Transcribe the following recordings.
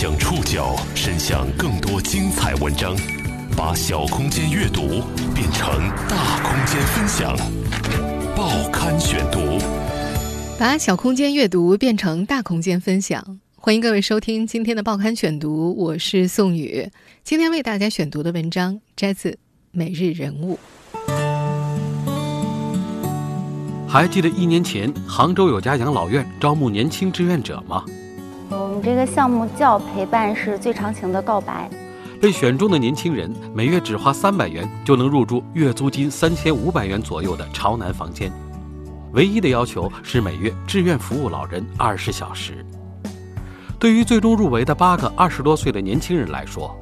将触角伸向更多精彩文章，把小空间阅读变成大空间分享。报刊选读，把小空间阅读变成大空间分享。欢迎各位收听今天的报刊选读，我是宋宇。今天为大家选读的文章摘自《每日人物》。还记得1年前杭州有家养老院招募年轻志愿者吗？我们这个项目叫陪伴是最长情的告白。被选中的年轻人每月只花300元就能入住月租金3500元左右的朝南房间，唯一的要求是每月志愿服务老人20小时。对于最终入围的8个20多岁的年轻人来说，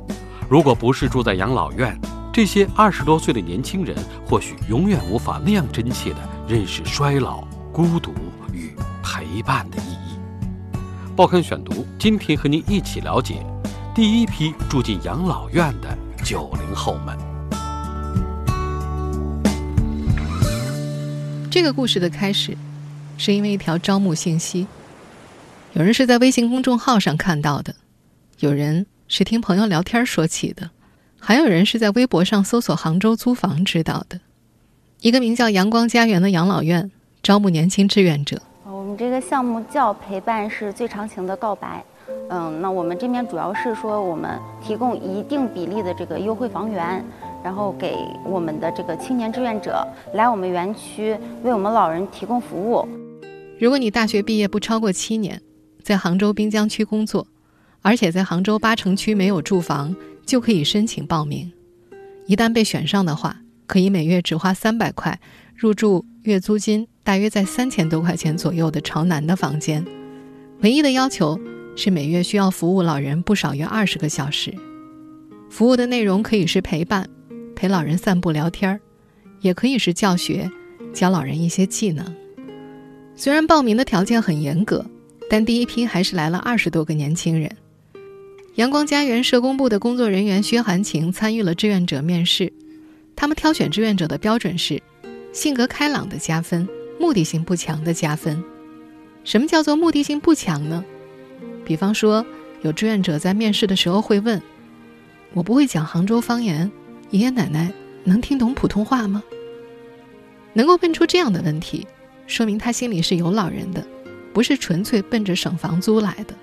如果不是住在养老院，这些20多岁的年轻人或许永远无法那样真切地认识衰老、孤独与陪伴的意义。报刊选读，今天和您一起了解第一批住进养老院的90后们。这个故事的开始是因为一条招募信息，有人是在微信公众号上看到的，有人是听朋友聊天说起的，还有人是在微博上搜索杭州租房知道的。一个名叫阳光家园的养老院招募年轻志愿者。我们这个项目叫陪伴是最长情的告白。那我们这边主要是说，我们提供一定比例的这个优惠房源，然后给我们的这个青年志愿者来我们园区为我们老人提供服务。如果你大学毕业不超过7年，在杭州滨江区工作，而且在杭州8城区没有住房，就可以申请报名。一旦被选上的话，可以每月只花300块入住月租金大约在3000多块钱左右的朝南的房间，唯一的要求是每月需要服务老人不少于20个小时。服务的内容可以是陪伴，陪老人散步聊天，也可以是教学，教老人一些技能。虽然报名的条件很严格，但第一批还是来了20多个年轻人。阳光家园社工部的工作人员薛寒晴参与了志愿者面试，他们挑选志愿者的标准是性格开朗的加分，目的性不强的加分。什么叫做目的性不强呢？比方说，有志愿者在面试的时候会问，我不会讲杭州方言，爷爷奶奶能听懂普通话吗？能够问出这样的问题，说明他心里是有老人的，不是纯粹奔着省房租来的。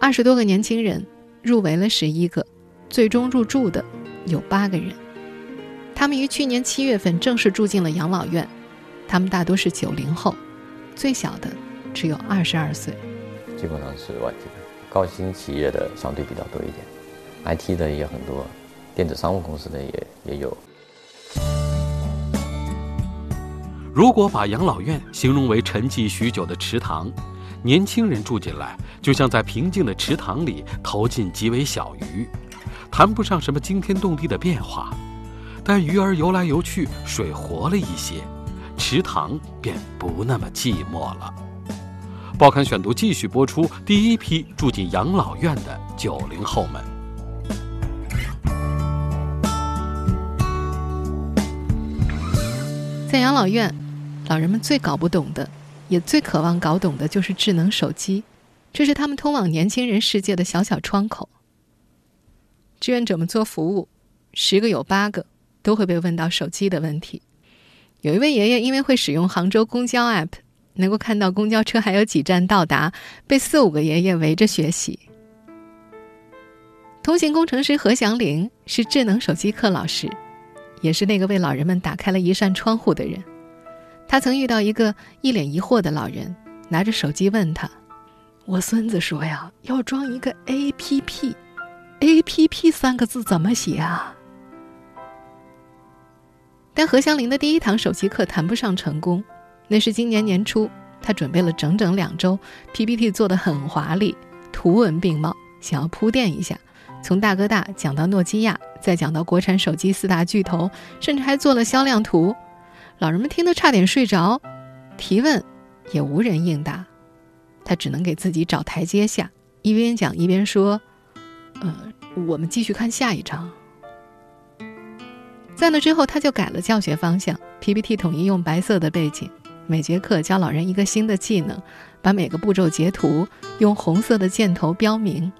20多个年轻人入围了11个，最终入住的有8个人。他们于去年7月份正式住进了养老院。他们大多是90后，最小的只有22岁。基本上是外地的，高新企业的相对比较多一点 ，IT 的也很多，电子商务公司的也有。如果把养老院形容为沉寂许久的池塘，年轻人住进来就像在平静的池塘里投进几尾小鱼，谈不上什么惊天动地的变化，但鱼儿游来游去，水活了一些。池塘便不那么寂寞了。报刊选读继续播出第一批住进养老院的90后们。在养老院，老人们最搞不懂的，也最渴望搞懂的就是智能手机，这是他们通往年轻人世界的小小窗口。志愿者们做服务，10个有8个都会被问到手机的问题。有一位爷爷因为会使用杭州公交 APP， 能够看到公交车还有几站到达，被4、5个爷爷围着学习。通信工程师何祥林是智能手机课老师，也是那个为老人们打开了一扇窗户的人。他曾遇到一个一脸疑惑的老人，拿着手机问他，我孙子说呀，要装一个 APP， APP 3个字怎么写啊？但何香林的第一堂手机课谈不上成功，那是今年年初，他准备了整整2周 ，PPT 做得很华丽，图文并茂，想要铺垫一下，从大哥大讲到诺基亚，再讲到国产手机4大巨头，甚至还做了销量图。老人们听得差点睡着，提问也无人应答，他只能给自己找台阶下，一边讲一边说：“我们继续看下一章。”在那之后，他就改了教学方向， PPT 统一用白色的背景，每节课教老人一个新的技能，把每个步骤截图，用红色的箭头标明。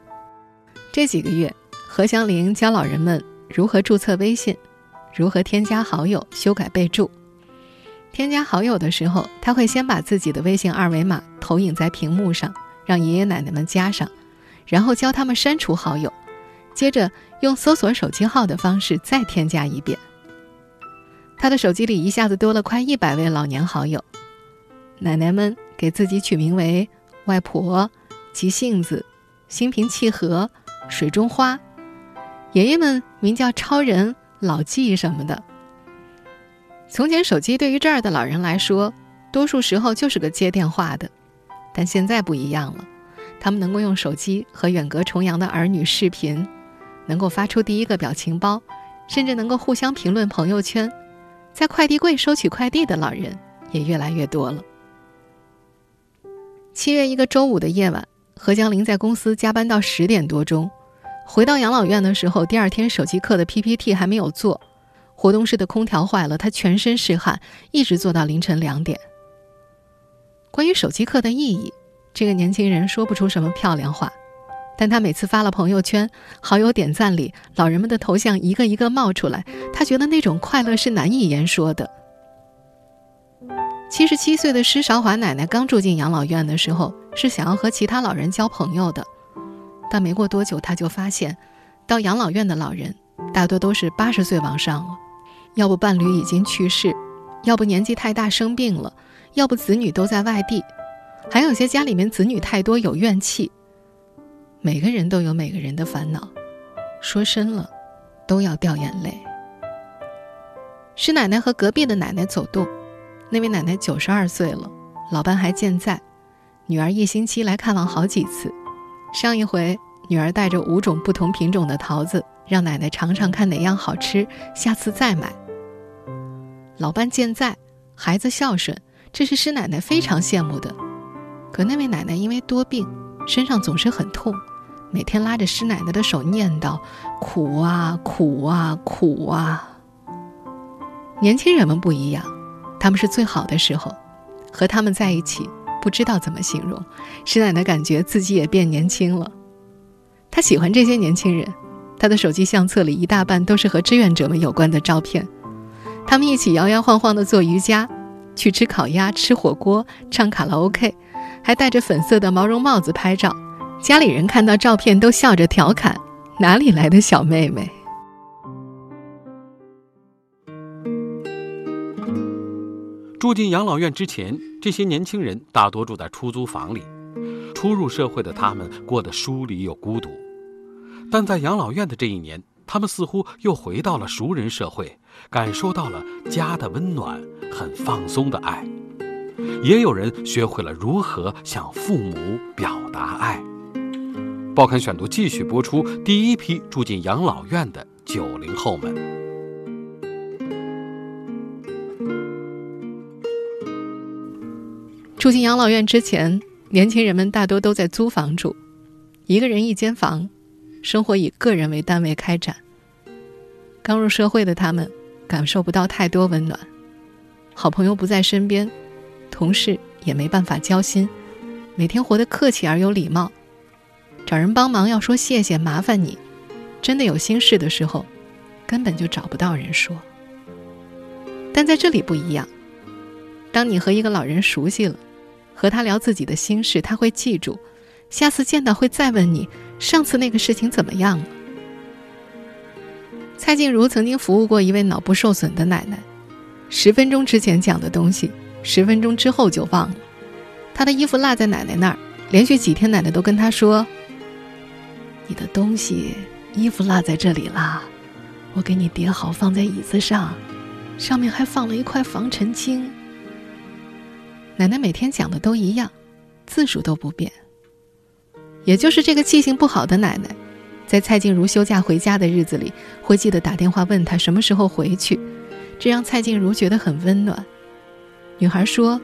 这几个月，何祥林教老人们如何注册微信，如何添加好友、修改备注。添加好友的时候，他会先把自己的微信二维码投影在屏幕上，让爷爷奶奶们加上，然后教他们删除好友，接着用搜索手机号的方式再添加一遍。他的手机里一下子多了快100位老年好友。奶奶们给自己取名为外婆、急性子、心平气和、水中花，爷爷们名叫超人、老纪什么的。从前手机对于这儿的老人来说，多数时候就是个接电话的，但现在不一样了，他们能够用手机和远隔重洋的儿女视频，能够发出第一个表情包，甚至能够互相评论朋友圈。在快递柜收取快递的老人也越来越多了。7月一个周五的夜晚，何江林在公司加班到10点多钟，回到养老院的时候，第二天手机课的 PPT 还没有做。活动室的空调坏了，他全身是汗，一直坐到凌晨2点。关于手机课的意义，这个年轻人说不出什么漂亮话，但他每次发了朋友圈，好友点赞里老人们的头像一个一个冒出来，他觉得那种快乐是难以言说的。77岁的施韶华奶奶刚住进养老院的时候，是想要和其他老人交朋友的，但没过多久他就发现，到养老院的老人大多都是80岁往上了，要不伴侣已经去世，要不年纪太大生病了，要不子女都在外地，还有些家里面子女太多有怨气。每个人都有每个人的烦恼，说深了都要掉眼泪。施奶奶和隔壁的奶奶走动，那位奶奶92岁了，老伴还健在，女儿一星期来看望好几次。上一回女儿带着5种不同品种的桃子，让奶奶尝尝看哪样好吃，下次再买。老伴健在，孩子孝顺，这是施奶奶非常羡慕的。可那位奶奶因为多病，身上总是很痛，每天拉着施奶奶的手念叨：苦啊苦啊苦啊。年轻人们不一样，他们是最好的时候，和他们在一起不知道怎么形容，施奶奶感觉自己也变年轻了。她喜欢这些年轻人，他的手机相册里一大半都是和志愿者们有关的照片，他们一起摇摇晃晃地做瑜伽，去吃烤鸭、吃火锅、唱卡拉 OK， 还戴着粉色的毛绒帽子拍照，家里人看到照片都笑着调侃，哪里来的小妹妹。住进养老院之前，这些年轻人大多住在出租房里，初入社会的他们过得疏离又孤独，但在养老院的这一年，他们似乎又回到了熟人社会，感受到了家的温暖，很放松的爱。也有人学会了如何向父母表达爱。报刊选读继续播出第一批住进养老院的90后们。住进养老院之前，年轻人们大多都在租房住，一个人一间房，生活以个人为单位开展。刚入社会的他们感受不到太多温暖，好朋友不在身边，同事也没办法交心，每天活得客气而有礼貌，找人帮忙要说谢谢麻烦你，真的有心事的时候根本就找不到人说。但在这里不一样，当你和一个老人熟悉了，和他聊自己的心事，他会记住，下次见到会再问你上次那个事情怎么样了。蔡静茹曾经服务过一位脑部受损的奶奶，10分钟之前讲的东西，10分钟之后就忘了。她的衣服落在奶奶那儿，连续几天奶奶都跟她说：你的东西，衣服落在这里啦，我给你叠好放在椅子上，上面还放了一块防尘巾。奶奶每天讲的都一样，字数都不变。也就是这个记性不好的奶奶，在蔡静茹休假回家的日子里，会记得打电话问她什么时候回去，这让蔡静茹觉得很温暖。女孩说，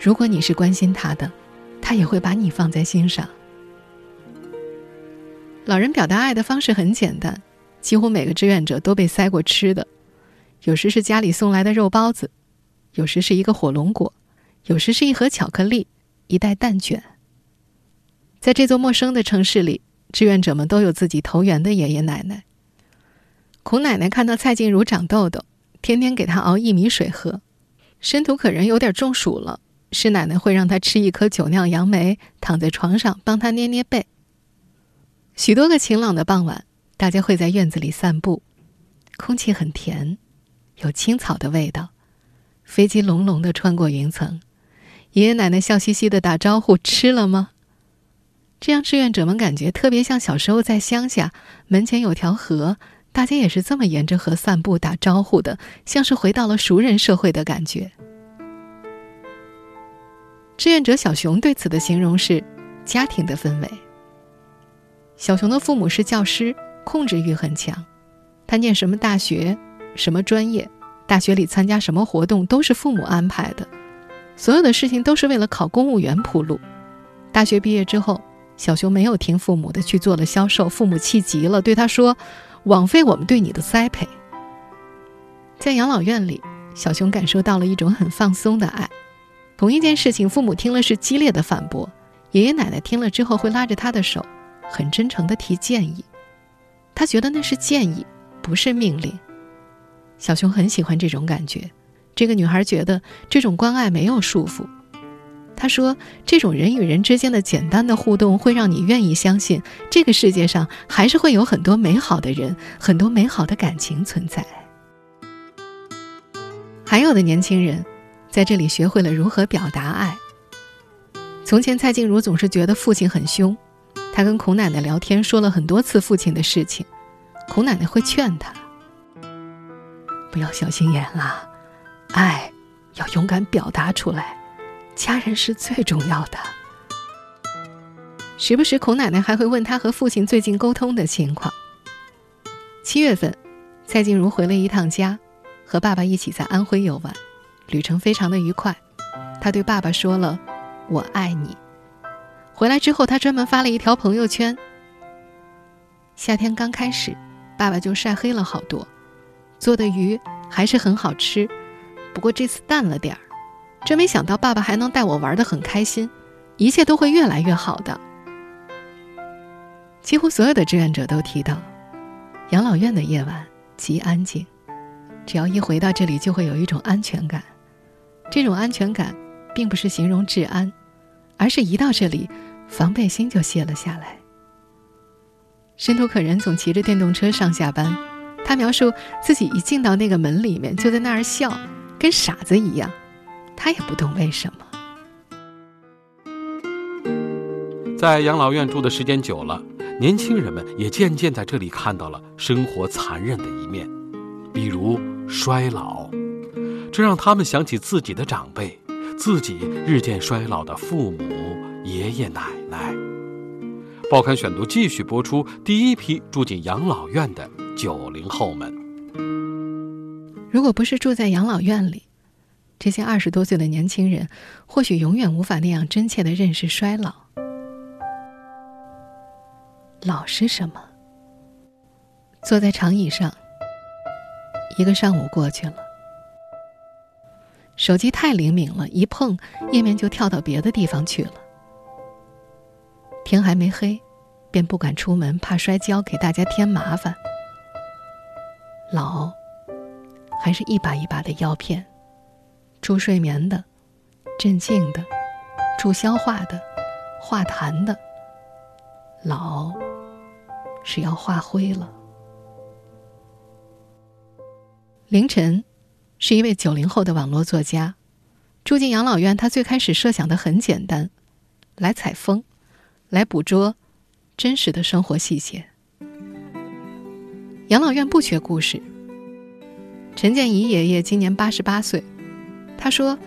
如果你是关心她的，她也会把你放在心上。老人表达爱的方式很简单，几乎每个志愿者都被塞过吃的，有时是家里送来的肉包子，有时是一个火龙果，有时是一盒巧克力，一袋蛋卷。在这座陌生的城市里，志愿者们都有自己投缘的爷爷奶奶。苦奶奶看到蔡静茹长痘痘，天天给她熬薏米水喝。申土可人有点中暑了，施奶奶会让她吃一颗酒酿杨梅，躺在床上帮她捏捏背。许多个晴朗的傍晚，大家会在院子里散步，空气很甜，有青草的味道。飞机隆隆地穿过云层，爷爷奶奶笑嘻嘻地打招呼：“吃了吗？”这让志愿者们感觉特别像小时候在乡下，门前有条河，大家也是这么沿着河散步打招呼的，像是回到了熟人社会的感觉。志愿者小熊对此的形容是家庭的氛围。小熊的父母是教师，控制欲很强，他念什么大学，什么专业，大学里参加什么活动都是父母安排的，所有的事情都是为了考公务员铺路。大学毕业之后，小熊没有听父母的去做了销售，父母气急了，对他说：“枉费我们对你的栽培。”在养老院里，小熊感受到了一种很放松的爱。同一件事情，父母听了是激烈的反驳，爷爷奶奶听了之后会拉着他的手，很真诚地提建议。他觉得那是建议，不是命令。小熊很喜欢这种感觉，这个女孩觉得这种关爱没有束缚。他说，这种人与人之间的简单的互动会让你愿意相信这个世界上还是会有很多美好的人，很多美好的感情存在。还有的年轻人在这里学会了如何表达爱。从前蔡静茹总是觉得父亲很凶，她跟苦奶奶聊天说了很多次父亲的事情，苦奶奶会劝她：“不要小心眼啊，爱要勇敢表达出来，家人是最重要的。”时不时孔奶奶还会问她和父亲最近沟通的情况。7月份，蔡静茹回了一趟家，和爸爸一起在安徽游玩，旅程非常的愉快。她对爸爸说了：“我爱你。”回来之后，她专门发了一条朋友圈。夏天刚开始，爸爸就晒黑了好多，做的鱼还是很好吃，不过这次淡了点儿。真没想到爸爸还能带我玩得很开心，一切都会越来越好的。几乎所有的志愿者都提到，养老院的夜晚极安静，只要一回到这里就会有一种安全感。这种安全感并不是形容治安，而是一到这里防备心就卸了下来。申土可人总骑着电动车上下班，他描述自己一进到那个门里面就在那儿笑，跟傻子一样，他也不懂为什么。在养老院住的时间久了，年轻人们也渐渐在这里看到了生活残忍的一面，比如衰老。这让他们想起自己的长辈，自己日渐衰老的父母、爷爷奶奶。报刊选读继续播出第一批住进养老院的90后们。如果不是住在养老院里，这些20多岁的年轻人或许永远无法那样真切地认识衰老。老是什么？坐在长椅上，一个上午过去了。手机太灵敏了，一碰页面就跳到别的地方去了。天还没黑，便不敢出门，怕摔跤给大家添麻烦。老，还是一把一把的药片。助睡眠的，镇静的，助消化的，化痰的。老是要化灰了。凌晨是一位90后的网络作家。住进养老院，他最开始设想的很简单，来采风，来捕捉真实的生活细节。养老院不缺故事。陈建怡爷爷今年88岁，他说，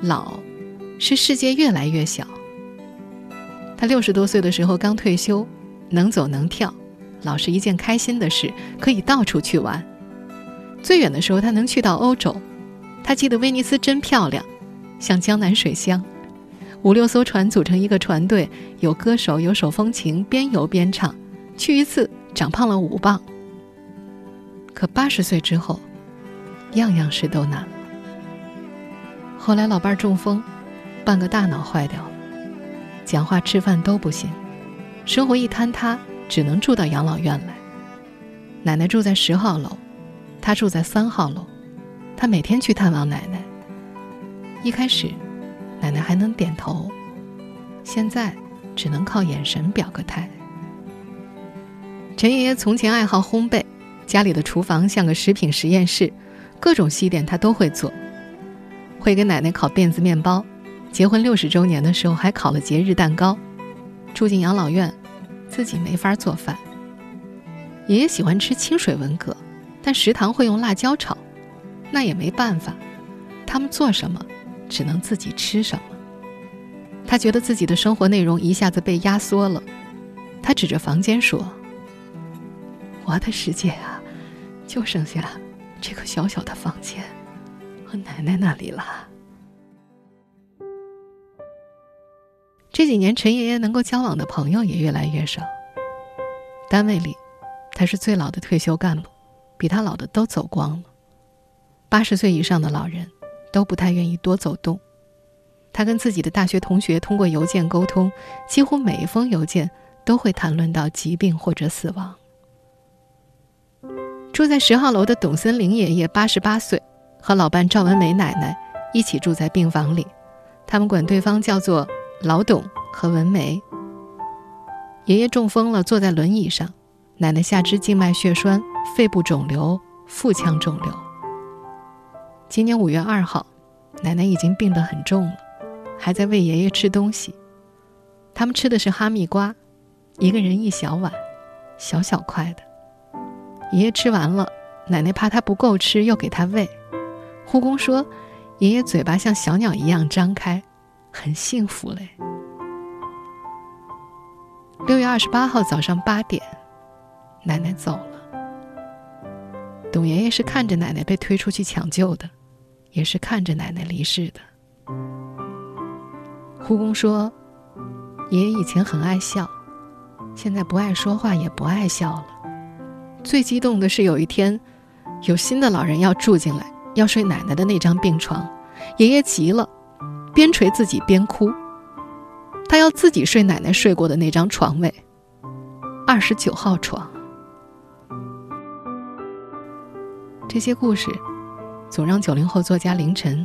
老是世界越来越小。他60多岁的时候刚退休，能走能跳，老是一件开心的事，可以到处去玩。最远的时候他能去到欧洲，他记得威尼斯真漂亮，像江南水乡。5、6艘船组成一个船队，有歌手，有手风琴，边游边唱，去一次长胖了5磅。可80岁之后，样样事都难。后来老伴中风，半个大脑坏掉了，讲话吃饭都不行，生活一坍塌，只能住到养老院来。奶奶住在10号楼，她住在3号楼，她每天去探望奶奶。一开始奶奶还能点头，现在只能靠眼神表个态。陈爷爷从前爱好烘焙，家里的厨房像个食品实验室，各种西点他都会做，会给奶奶烤辫子面包，结婚60周年的时候还烤了节日蛋糕。住进养老院，自己没法做饭。爷爷喜欢吃清水文蛤，但食堂会用辣椒炒，那也没办法，他们做什么只能自己吃什么。他觉得自己的生活内容一下子被压缩了，他指着房间说：“我的世界啊，就剩下这个小小的房间和奶奶那里了。”这几年陈爷爷能够交往的朋友也越来越少。单位里他是最老的退休干部，比他老的都走光了。80岁以上的老人都不太愿意多走动。他跟自己的大学同学通过邮件沟通，几乎每一封邮件都会谈论到疾病或者死亡。住在10号楼的董森林爷爷88岁，和老伴赵文梅奶奶一起住在病房里，他们管对方叫做老董和文梅。爷爷中风了，坐在轮椅上，奶奶下肢静脉血栓、肺部肿瘤、腹腔肿瘤。今年5月2号，奶奶已经病得很重了，还在喂爷爷吃东西。他们吃的是哈密瓜，一个人一小碗，小小块的。爷爷吃完了，奶奶怕他不够吃，又给他喂。护工说，爷爷嘴巴像小鸟一样张开，很幸福嘞。6月28号早上8点，奶奶走了。董爷爷是看着奶奶被推出去抢救的，也是看着奶奶离世的。护工说，爷爷以前很爱笑，现在不爱说话也不爱笑了。最激动的是有一天，有新的老人要住进来，要睡奶奶的那张病床。爷爷急了，边捶自己边哭。他要自己睡奶奶睡过的那张床位，29号床。这些故事总让90后作家林晨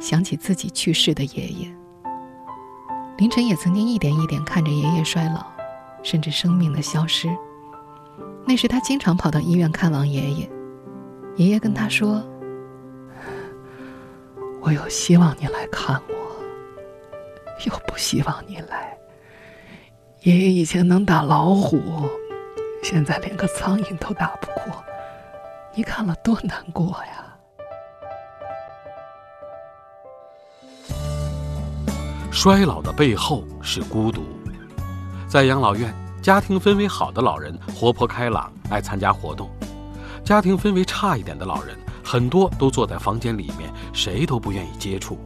想起自己去世的爷爷。林晨也曾经一点一点看着爷爷衰老，甚至生命的消失。那时他经常跑到医院看望爷爷，爷爷跟他说：“我又希望你来看我，又不希望你来。爷爷以前能打老虎，现在连个苍蝇都打不过，你看了多难过呀。”衰老的背后是孤独。在养老院，家庭氛围好的老人活泼开朗，爱参加活动；家庭氛围差一点的老人，很多都坐在房间里面，谁都不愿意接触。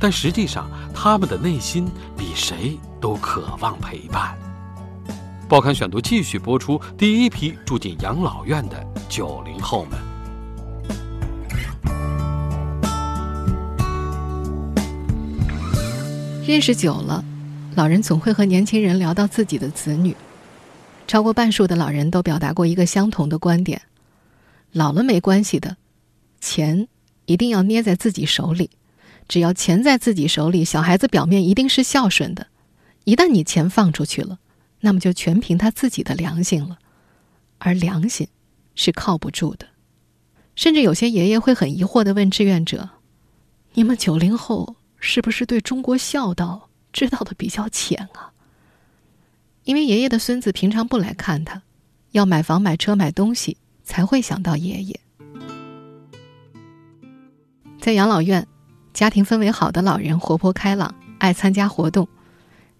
但实际上，他们的内心比谁都渴望陪伴。报刊选读继续播出第一批住进养老院的90后们。认识久了，老人总会和年轻人聊到自己的子女。超过半数的老人都表达过一个相同的观点：老了没关系的，钱一定要捏在自己手里。只要钱在自己手里，小孩子表面一定是孝顺的。一旦你钱放出去了，那么就全凭他自己的良心了。而良心是靠不住的。甚至有些爷爷会很疑惑地问志愿者：“你们90后是不是对中国孝道知道的比较浅啊？”因为爷爷的孙子平常不来看他，要买房买车买东西才会想到爷爷。在养老院，家庭氛围好的老人活泼开朗，爱参加活动；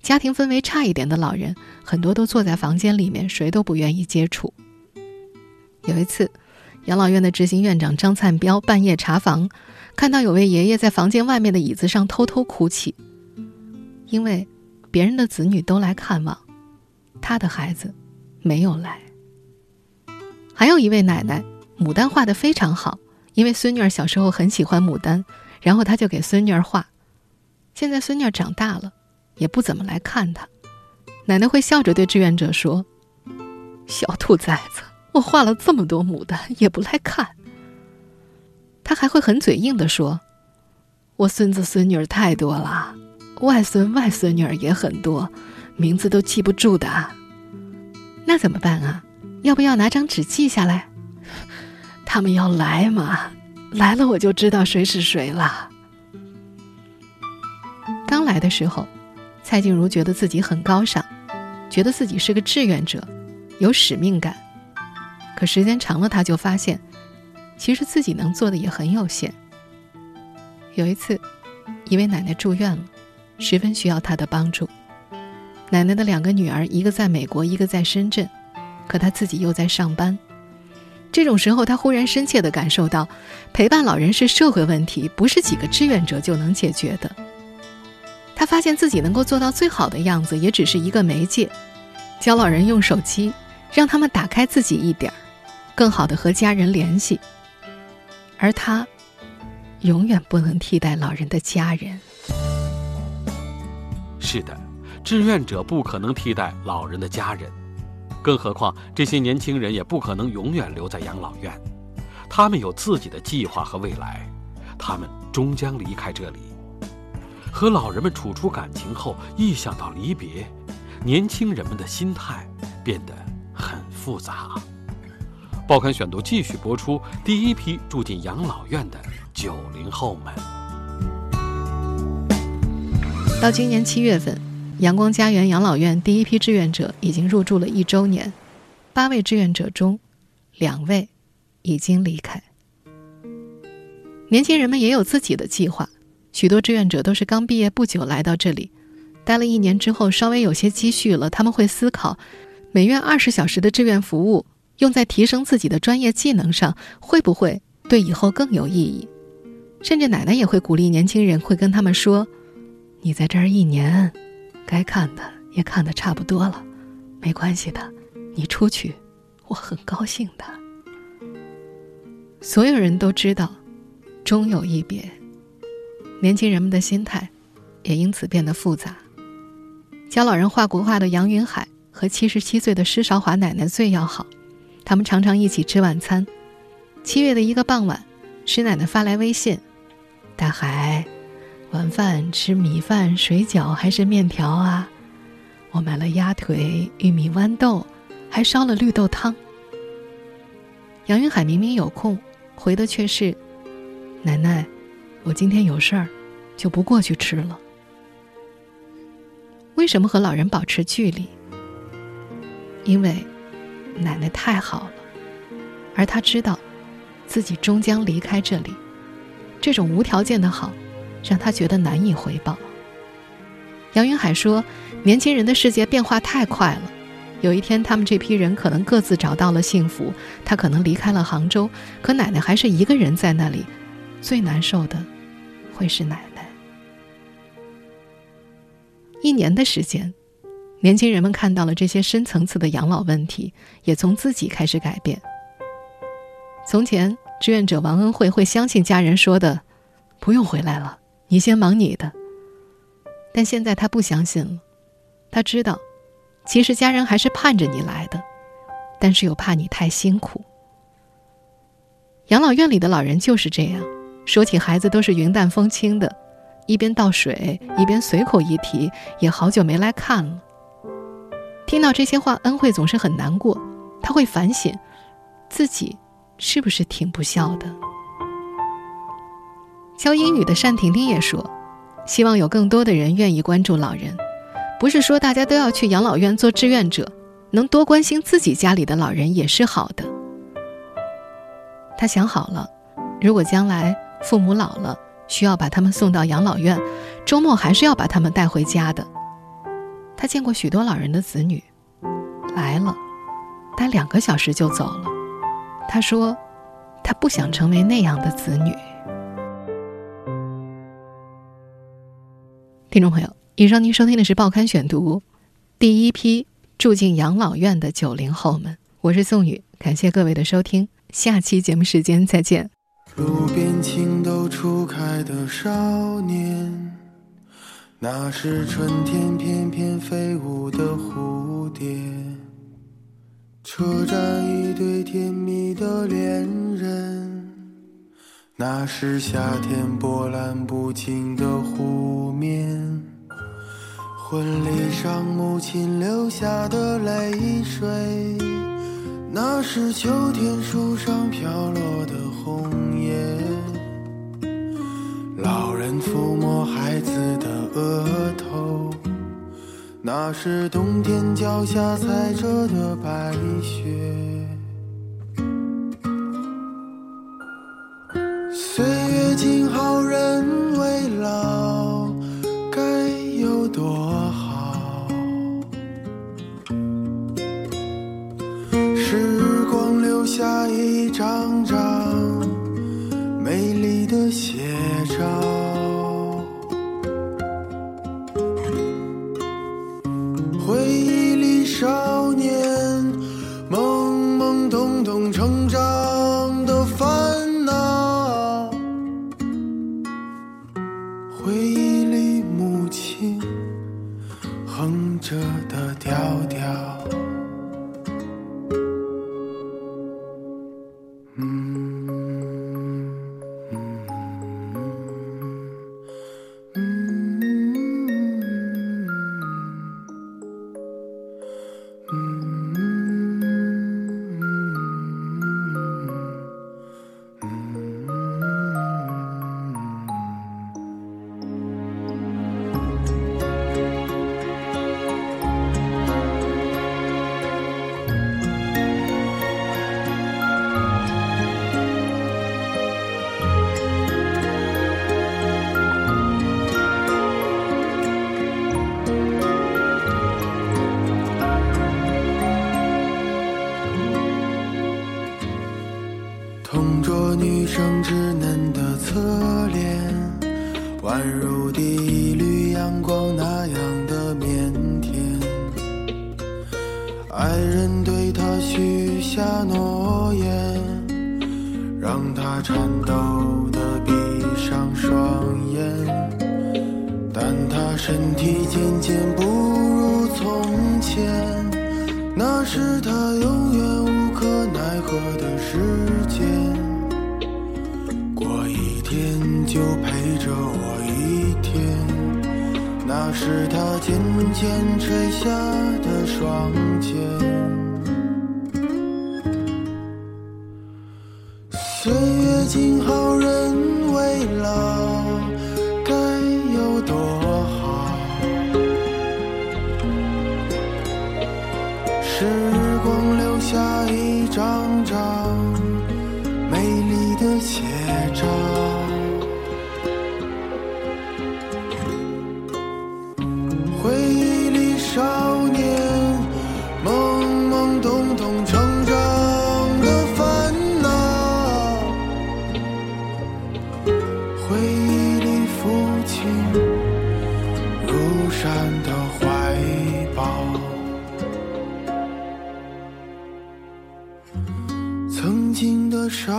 家庭氛围差一点的老人，很多都坐在房间里面，谁都不愿意接触。有一次，养老院的执行院长张灿彪半夜查房，看到有位爷爷在房间外面的椅子上偷偷哭泣。因为别人的子女都来看望，他的孩子没有来。还有一位奶奶，牡丹画得非常好，因为孙女儿小时候很喜欢牡丹，然后她就给孙女儿画。现在孙女长大了，也不怎么来看她。奶奶会笑着对志愿者说：“小兔崽子，我画了这么多牡丹，也不来看。”她还会很嘴硬地说：“我孙子孙女儿太多了，外孙外孙女儿也很多，名字都记不住的。”那怎么办啊？要不要拿张纸记下来？他们要来嘛，来了我就知道谁是谁了。刚来的时候，蔡静茹觉得自己很高尚，觉得自己是个志愿者，有使命感。可时间长了，她就发现，其实自己能做的也很有限。有一次，一位奶奶住院了，十分需要她的帮助。奶奶的两个女儿，一个在美国，一个在深圳，可她自己又在上班。这种时候，她忽然深切地感受到，陪伴老人是社会问题，不是几个志愿者就能解决的。她发现自己能够做到最好的样子，也只是一个媒介，教老人用手机，让他们打开自己一点，更好地和家人联系。而她，永远不能替代老人的家人。是的，志愿者不可能替代老人的家人，更何况这些年轻人也不可能永远留在养老院，他们有自己的计划和未来，他们终将离开这里。和老人们处出感情后，一想到离别，年轻人们的心态变得很复杂。报刊选读继续播出第一批住进养老院的90后们。到今年7月份，阳光家园养老院第一批志愿者已经入住了1周年，8位志愿者中，2位已经离开。年轻人们也有自己的计划，许多志愿者都是刚毕业不久来到这里，待了1年之后稍微有些积蓄了，他们会思考，每月20小时的志愿服务用在提升自己的专业技能上，会不会对以后更有意义？甚至奶奶也会鼓励年轻人，会跟他们说，你在这儿1年，该看的也看得差不多了，没关系的，你出去，我很高兴的。所有人都知道，终有一别，年轻人们的心态也因此变得复杂。教老人画国画的杨云海和77岁的施韶华奶奶最要好，他们常常一起吃晚餐。7月的一个傍晚，施奶奶发来微信：“大海，晚饭吃米饭、水饺还是面条啊？我买了鸭腿、玉米豌豆，还烧了绿豆汤。”杨云海明明有空，回的却是：“奶奶，我今天有事儿，就不过去吃了。”为什么和老人保持距离？因为奶奶太好了，而她知道自己终将离开这里，这种无条件的好让他觉得难以回报。杨云海说，年轻人的世界变化太快了，有一天他们这批人可能各自找到了幸福，他可能离开了杭州，可奶奶还是一个人在那里，最难受的会是奶奶。1年的时间，年轻人们看到了这些深层次的养老问题，也从自己开始改变。从前志愿者王恩惠会相信家人说的，不用回来了，你先忙你的。但现在他不相信了，他知道，其实家人还是盼着你来的，但是又怕你太辛苦。养老院里的老人就是这样，说起孩子都是云淡风轻的，一边倒水，一边随口一提，也好久没来看了。听到这些话，恩惠总是很难过，他会反省，自己是不是挺不孝的。教英语的单婷婷也说，希望有更多的人愿意关注老人，不是说大家都要去养老院做志愿者，能多关心自己家里的老人也是好的。她想好了，如果将来父母老了，需要把他们送到养老院，周末还是要把他们带回家的。她见过许多老人的子女，来了，待2个小时就走了。她说，她不想成为那样的子女。听众朋友，以上您收听的是《报刊选读》，第一批住进养老院的90后们，我是宋宇，感谢各位的收听，下期节目时间再见。路边情窦初开的少年，那是春天翩翩飞舞的蝴蝶，车站一对甜蜜的恋人，那是夏天波澜不惊的湖面，婚礼上母亲流下的泪水，那是秋天树上飘落的红叶，老人抚摸孩子的额头，那是冬天脚下踩着的白雪。岁月静好人未老，该有多好。时光留下一张张美丽的写照，回忆里少年懵懵懂懂成长的烦恼，回忆里母亲哼着的调调。同桌女生稚嫩的侧脸，宛如第一缕阳光那样的腼腆，爱人对她许下诺言，让她颤抖地闭上双眼，但她身体渐渐不如从前，那是她永远无可奈何的事。就陪着我一天，那是他渐渐垂下的双肩。岁月静好人未老，该有多好。时光留下一张张美丽的写照，如山的怀抱。曾经的少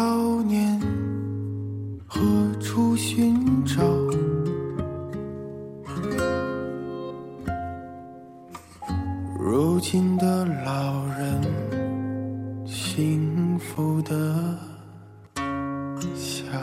年何处寻找？如今的老人幸福的笑。